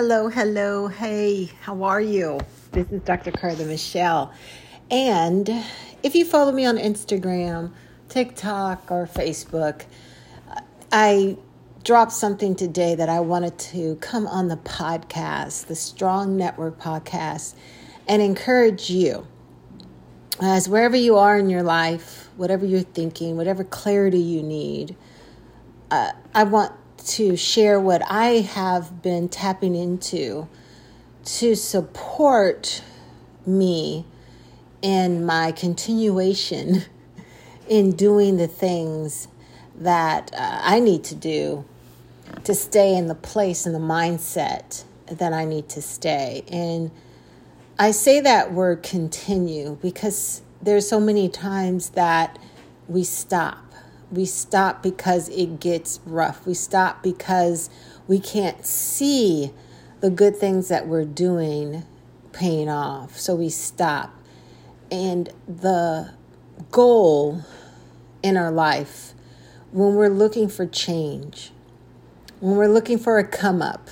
Hello, hello. Hey, how are you? This is Dr. Carla Michelle. And if you follow me on Instagram, TikTok, or Facebook, I dropped something today that I wanted to come on the podcast, the Strong Network podcast, and encourage you as wherever you are in your life, whatever you're thinking, whatever clarity you need, I want to share what I have been tapping into to support me in my continuation in doing the things that I need to do to stay in the place and the mindset that I need to stay. And I say that word continue because there's so many times that we stop. We stop because it gets rough. We stop because we can't see the good things that we're doing paying off. So we stop. And the goal in our life, when we're looking for change, when we're looking for a come up,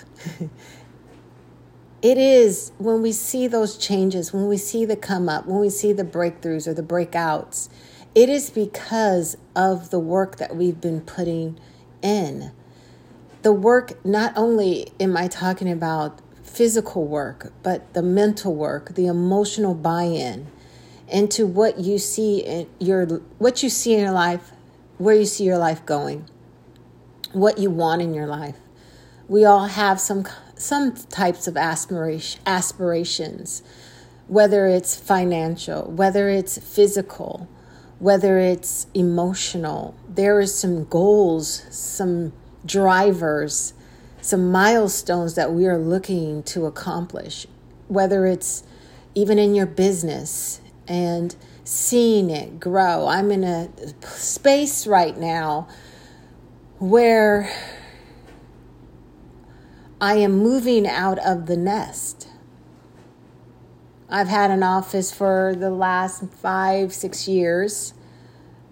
it is when we see those changes, when we see the come up, when we see the breakthroughs or the breakouts, it is because of the work that we've been putting in. The work, not only am I talking about physical work, but the mental work, the emotional buy-in into what you see in your life, where you see your life going, what you want in your life. We all have some types of aspirations, whether it's financial, whether it's physical, whether it's emotional. There are some goals, some drivers, some milestones that we are looking to accomplish, whether it's even in your business and seeing it grow. I'm in a space right now where I am moving out of the nest. I've had an office for the last 5-6 years.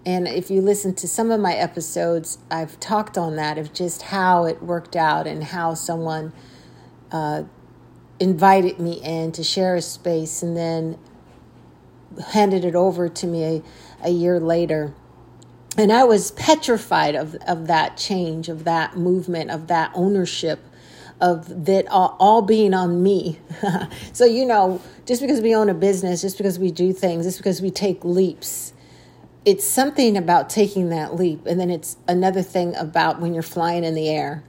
And if you listen to some of my episodes, I've talked on that of just how it worked out and how someone invited me in to share a space and then handed it over to me a year later. And I was petrified of that change, of that movement, of that ownership, of that all being on me. So, just because we own a business, just because we do things, just because we take leaps, it's something about taking that leap. And then it's another thing about when you're flying in the air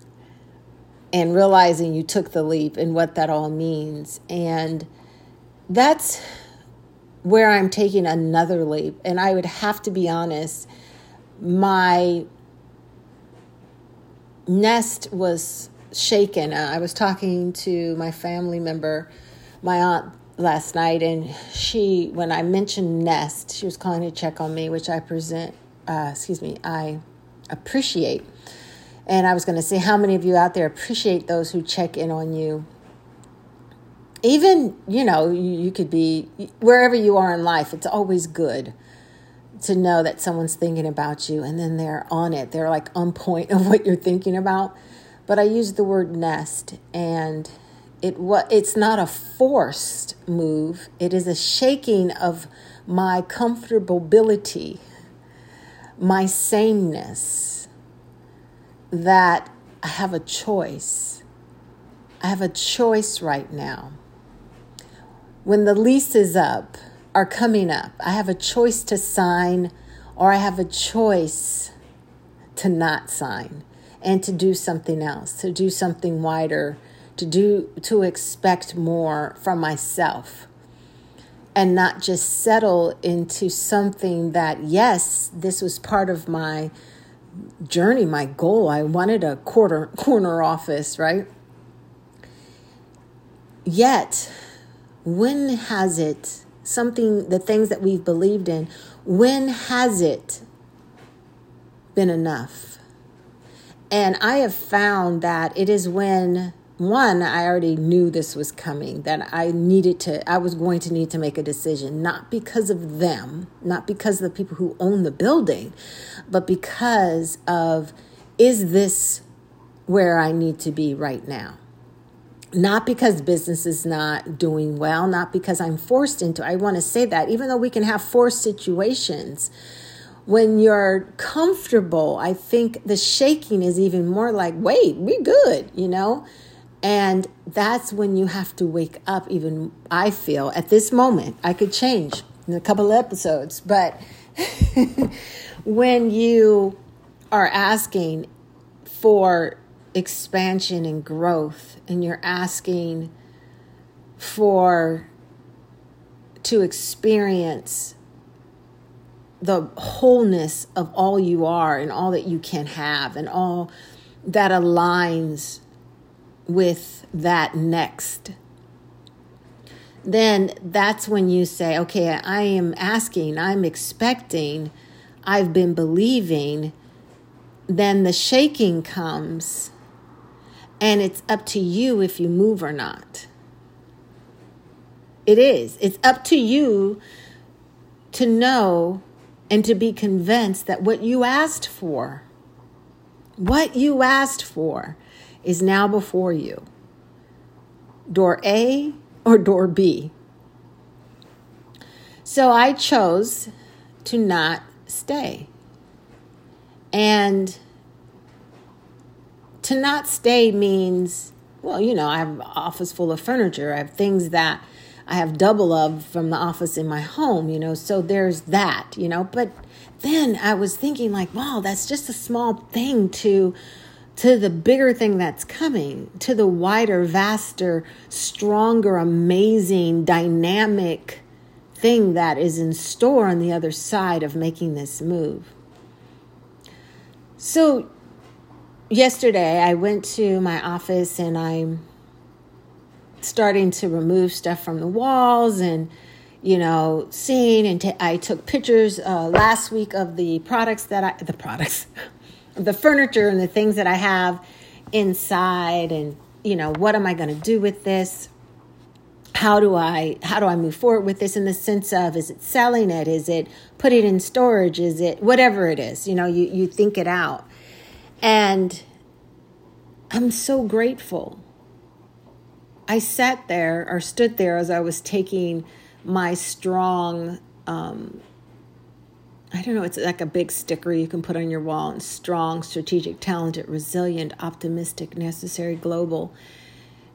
and realizing you took the leap and what that all means. And that's where I'm taking another leap. And I would have to be honest, my nest was shaken. I was talking to my family member, my aunt, last night, and when I mentioned nest, she was calling to check on me, which I appreciate. And I was going to say, how many of you out there appreciate those who check in on you? Even, you could be wherever you are in life. It's always good to know that someone's thinking about you, and then they're on it. They're like on point of what you're thinking about. But I used the word nest, and it's not a forced move. It is a shaking of my comfortability, my sameness, that I have a choice. I have a choice right now. When the leases are coming up, I have a choice to sign, or I have a choice to not sign. And to do something else, to do something wider, to expect more from myself, and not just settle into something that, yes, this was part of my journey, my goal. I wanted a corner office, right? Yet, when has it the things that we've believed in, when has it been enough? And I have found that it is when, one, I already knew this was coming, that I was going to need to make a decision, not because of them, not because of the people who own the building, but because of, is this where I need to be right now? Not because business is not doing well, not because I'm forced into it. I want to say that even though we can have forced situations, when you're comfortable, I think the shaking is even more like, wait, we good, you know? And that's when you have to wake up even, I feel, at this moment. I could change in a couple of episodes, but when you are asking for expansion and growth, and you're asking for to experience the wholeness of all you are and all that you can have and all that aligns with that next, then that's when you say, okay, I am asking, I'm expecting, I've been believing. Then the shaking comes. And it's up to you if you move or not. It is. It's up to you to know and to be convinced that what you asked for is now before you. Door A or door B. So I chose to not stay. And to not stay means, well, you know, I have an office full of furniture. I have things that I have double of from the office in my home, you know, so there's that, you know. But then I was thinking like, wow, that's just a small thing to the bigger thing that's coming, to the wider, vaster, stronger, amazing, dynamic thing that is in store on the other side of making this move. So yesterday, I went to my office and I'm starting to remove stuff from the walls and, you know, seeing, and I took pictures last week of the furniture and the things that I have inside, and, you know, what am I going to do with this? How do I move forward with this in the sense of, is it selling it? Is it put it in storage? Is it whatever it is, you know, you think it out. And I'm so grateful. I stood there as I was taking my Strong, I don't know, it's like a big sticker you can put on your wall, and strong, strategic, talented, resilient, optimistic, necessary, global.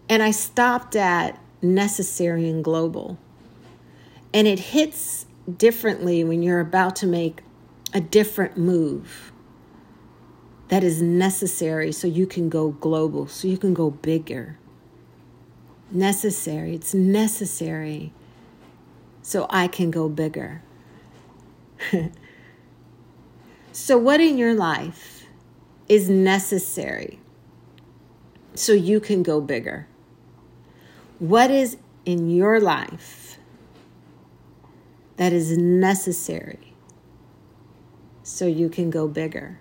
And I stopped at necessary and global. And it hits differently when you're about to make a different move that is necessary so you can go global, so you can go bigger. Necessary, it's necessary so I can go bigger. So what in your life is necessary so you can go bigger? What is in your life that is necessary so you can go bigger?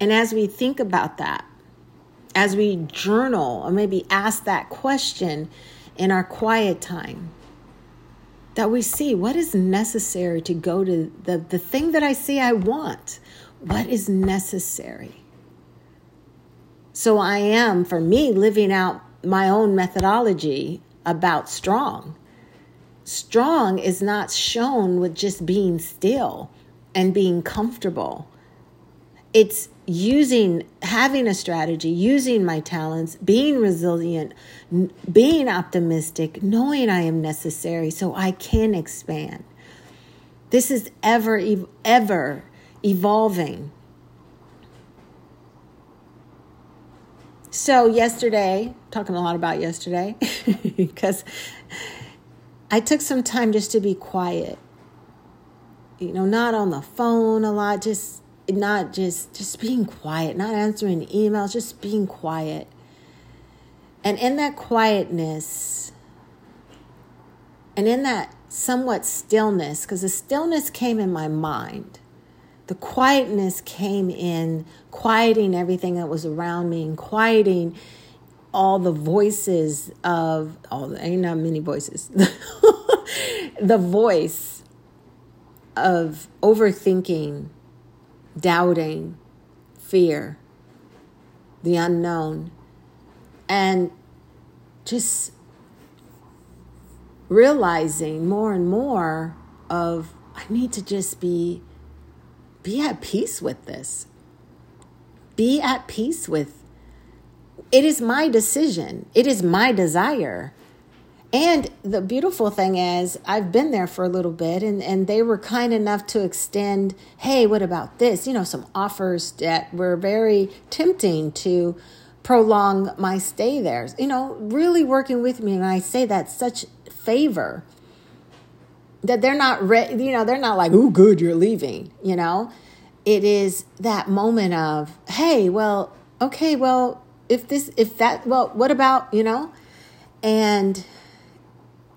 And as we think about that, as we journal or maybe ask that question in our quiet time, that we see what is necessary to go to the thing that I see I want. What is necessary? So I am, for me, living out my own methodology about strong. Strong is not shown with just being still and being comfortable. It's having a strategy, using my talents, being resilient, being optimistic, knowing I am necessary so I can expand. This is ever evolving. So yesterday, talking a lot about yesterday, because I took some time just to be quiet. You know, not on the phone a lot, just being quiet, not answering emails, just being quiet. And in that quietness, and in that somewhat stillness, because the stillness came in my mind. The quietness came in, quieting everything that was around me and quieting all the voices of, ain't not many voices, the voice of overthinking, doubting, fear, the unknown, and just realizing more and more of, I need to just be at peace with this. Be at peace with, it is my decision. It is my desire. And the beautiful thing is, I've been there for a little bit, and they were kind enough to extend, hey, what about this? You know, some offers that were very tempting to prolong my stay there. You know, really working with me, and I say that such favor that they're not, they're not like, ooh, good, you're leaving. You know, it is that moment of, hey, well, okay, well, what about, you know, and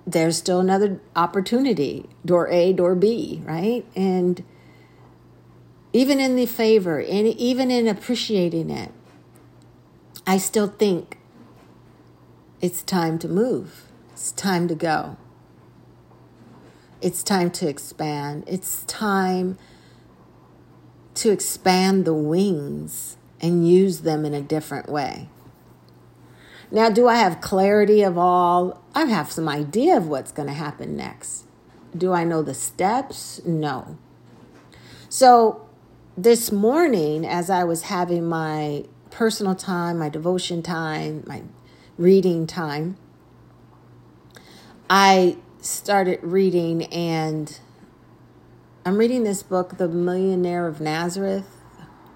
there's still another opportunity, door A, door B, right? And even in the favor, and even in appreciating it, I still think it's time to move. It's time to go. It's time to expand. It's time to expand the wings and use them in a different way. Now, do I have clarity of all? I have some idea of what's going to happen next. Do I know the steps? No. So this morning, as I was having my personal time, my devotion time, my reading time, I started reading, and I'm reading this book, The Millionaire of Nazareth.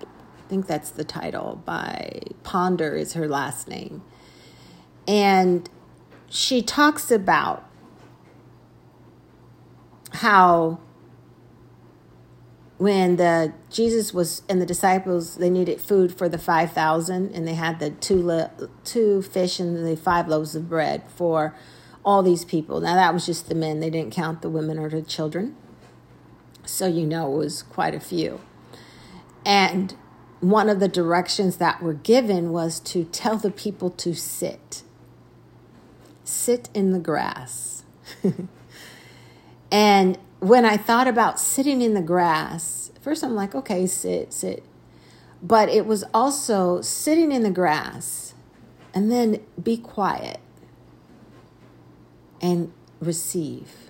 I think that's the title, by Ponder is her last name. And she talks about how when Jesus was and the disciples, they needed food for the 5,000, and they had the two fish and the 5 loaves of bread for all these people. Now, that was just the men. They didn't count the women or the children. So, you know, it was quite a few. And one of the directions that were given was to tell the people to sit. Sit in the grass. And when I thought about sitting in the grass, first I'm like, okay, sit. But it was also sitting in the grass and then be quiet and receive.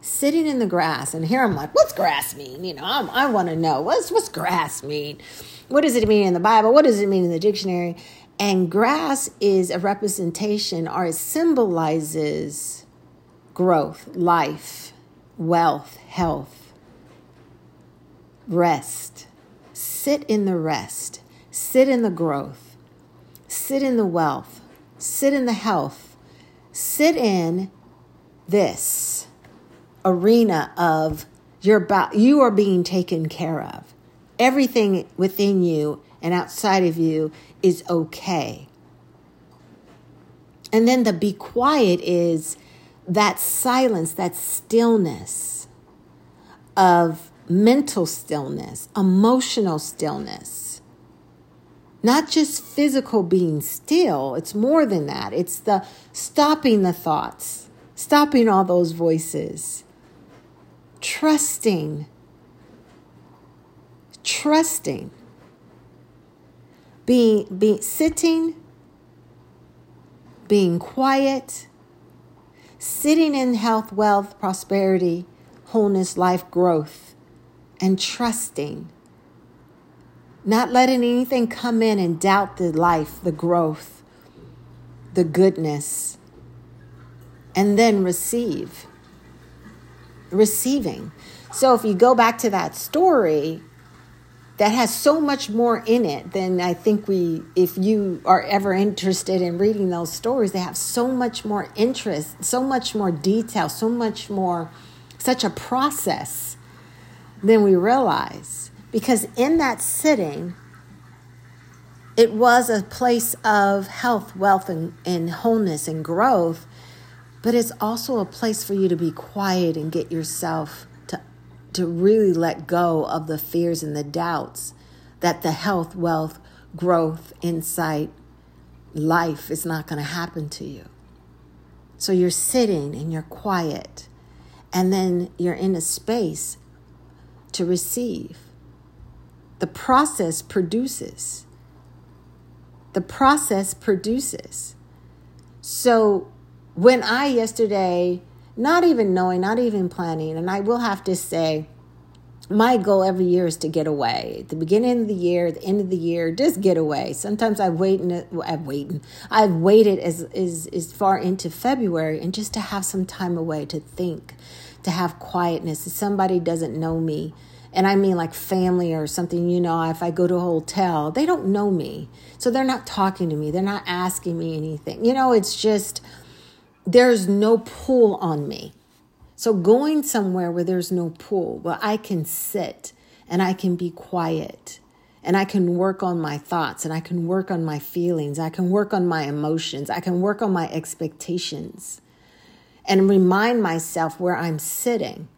Sitting in the grass, and here I'm like, what's grass mean? You know, I want to know, what's grass mean? What does it mean in the Bible? What does it mean in the dictionary? And grass is a representation, or it symbolizes growth, life, wealth, health, rest. Sit in the rest. Sit in the growth. Sit in the wealth. Sit in the health. Sit in this arena of you are being taken care of. Everything within you and outside of you is okay. And then the be quiet is that silence, that stillness of mental stillness, emotional stillness. Not just physical being still. It's more than that. It's the stopping the thoughts, stopping all those voices, trusting, being sitting, being quiet, sitting in health, wealth, prosperity, wholeness, life, growth, and trusting. Not letting anything come in and doubt the life, the growth, the goodness, and then receiving. So if you go back to that story, that has so much more in it than I think if you are ever interested in reading those stories, they have so much more interest, so much more detail, so much more, such a process than we realize. Because in that sitting, it was a place of health, wealth, and wholeness and growth, but it's also a place for you to be quiet and get yourself to really let go of the fears and the doubts that the health, wealth, growth, insight, life is not going to happen to you. So you're sitting and you're quiet, and then you're in a space to receive. The process produces. The process produces. So when I yesterday, not even knowing, not even planning, and I will have to say, my goal every year is to get away. At the beginning of the year, the end of the year, just get away. Sometimes I've waited as far into February, and just to have some time away to think, to have quietness. If somebody doesn't know me, and I mean like family or something, you know, if I go to a hotel, they don't know me. So they're not talking to me. They're not asking me anything. You know, it's just, there's no pull on me. So going somewhere where there's no pull, where I can sit and I can be quiet and I can work on my thoughts and I can work on my feelings. I can work on my emotions. I can work on my expectations and remind myself where I'm sitting.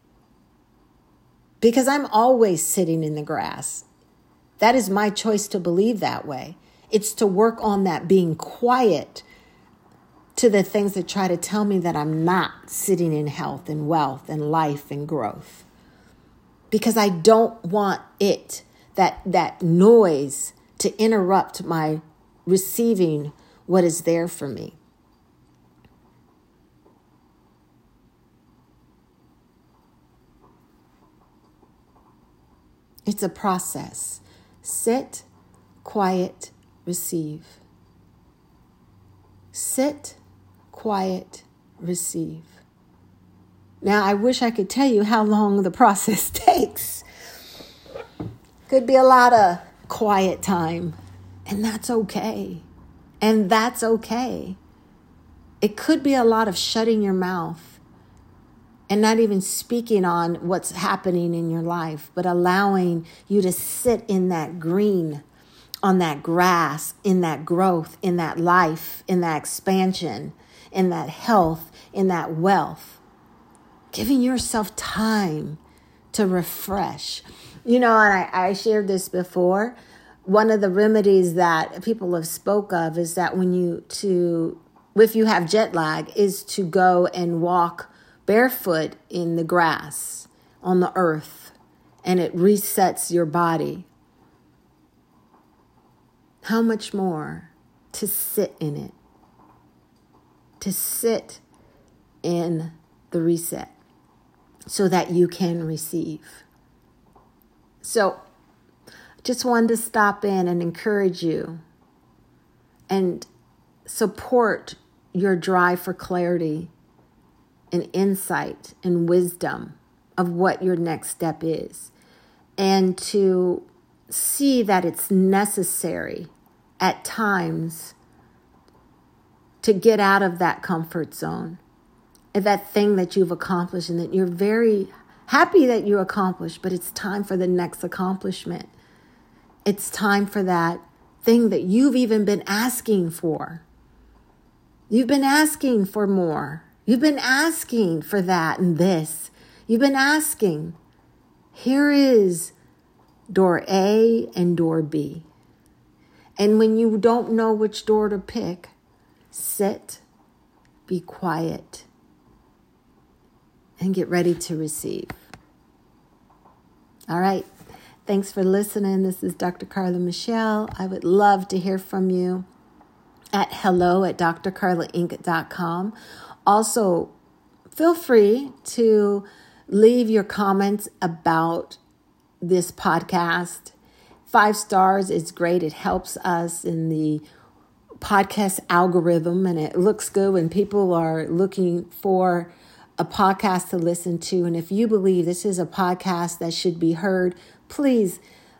Because I'm always sitting in the grass. That is my choice to believe that way. It's to work on that, being quiet to the things that try to tell me that I'm not sitting in health and wealth and life and growth. Because I don't want it, that noise, to interrupt my receiving what is there for me. It's a process. Sit, quiet, receive. Sit, quiet, receive. Now, I wish I could tell you how long the process takes. Could be a lot of quiet time, and that's okay. And that's okay. It could be a lot of shutting your mouth and not even speaking on what's happening in your life, but allowing you to sit in that green, on that grass, in that growth, in that life, in that expansion, in that health, in that wealth. Giving yourself time to refresh. You know, and I shared this before. One of the remedies that people have spoke of is that if you have jet lag, is to go and walk barefoot in the grass, on the earth, and it resets your body. How much more to sit in it, to sit in the reset so that you can receive. So just wanted to stop in and encourage you and support your drive for clarity and insight and wisdom of what your next step is, and to see that it's necessary at times to get out of that comfort zone, and that thing that you've accomplished and that you're very happy that you accomplished, but it's time for the next accomplishment. It's time for that thing that you've even been asking for. You've been asking for more. You've been asking for that and this. You've been asking. Here is door A and door B. And when you don't know which door to pick, sit, be quiet, and get ready to receive. All right. Thanks for listening. This is Dr. Carla Michelle. I would love to hear from you at hello@drcarlainc.com. Also, feel free to leave your comments about this podcast. 5 stars is great. It helps us in the podcast algorithm, and it looks good when people are looking for a podcast to listen to. And if you believe this is a podcast that should be heard, please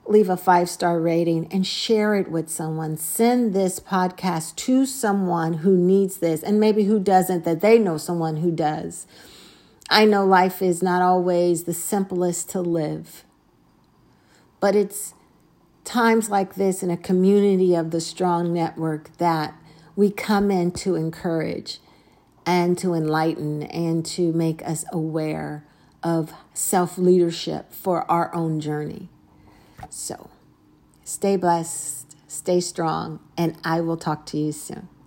leave a 5-star rating and share it with someone. Send this podcast to someone who needs this, and maybe who doesn't, that they know someone who does. I know life is not always the simplest to live, but it's times like this in a community of the Strong Network that we come in to encourage and to enlighten and to make us aware of self-leadership for our own journey. So stay blessed, stay strong, and I will talk to you soon.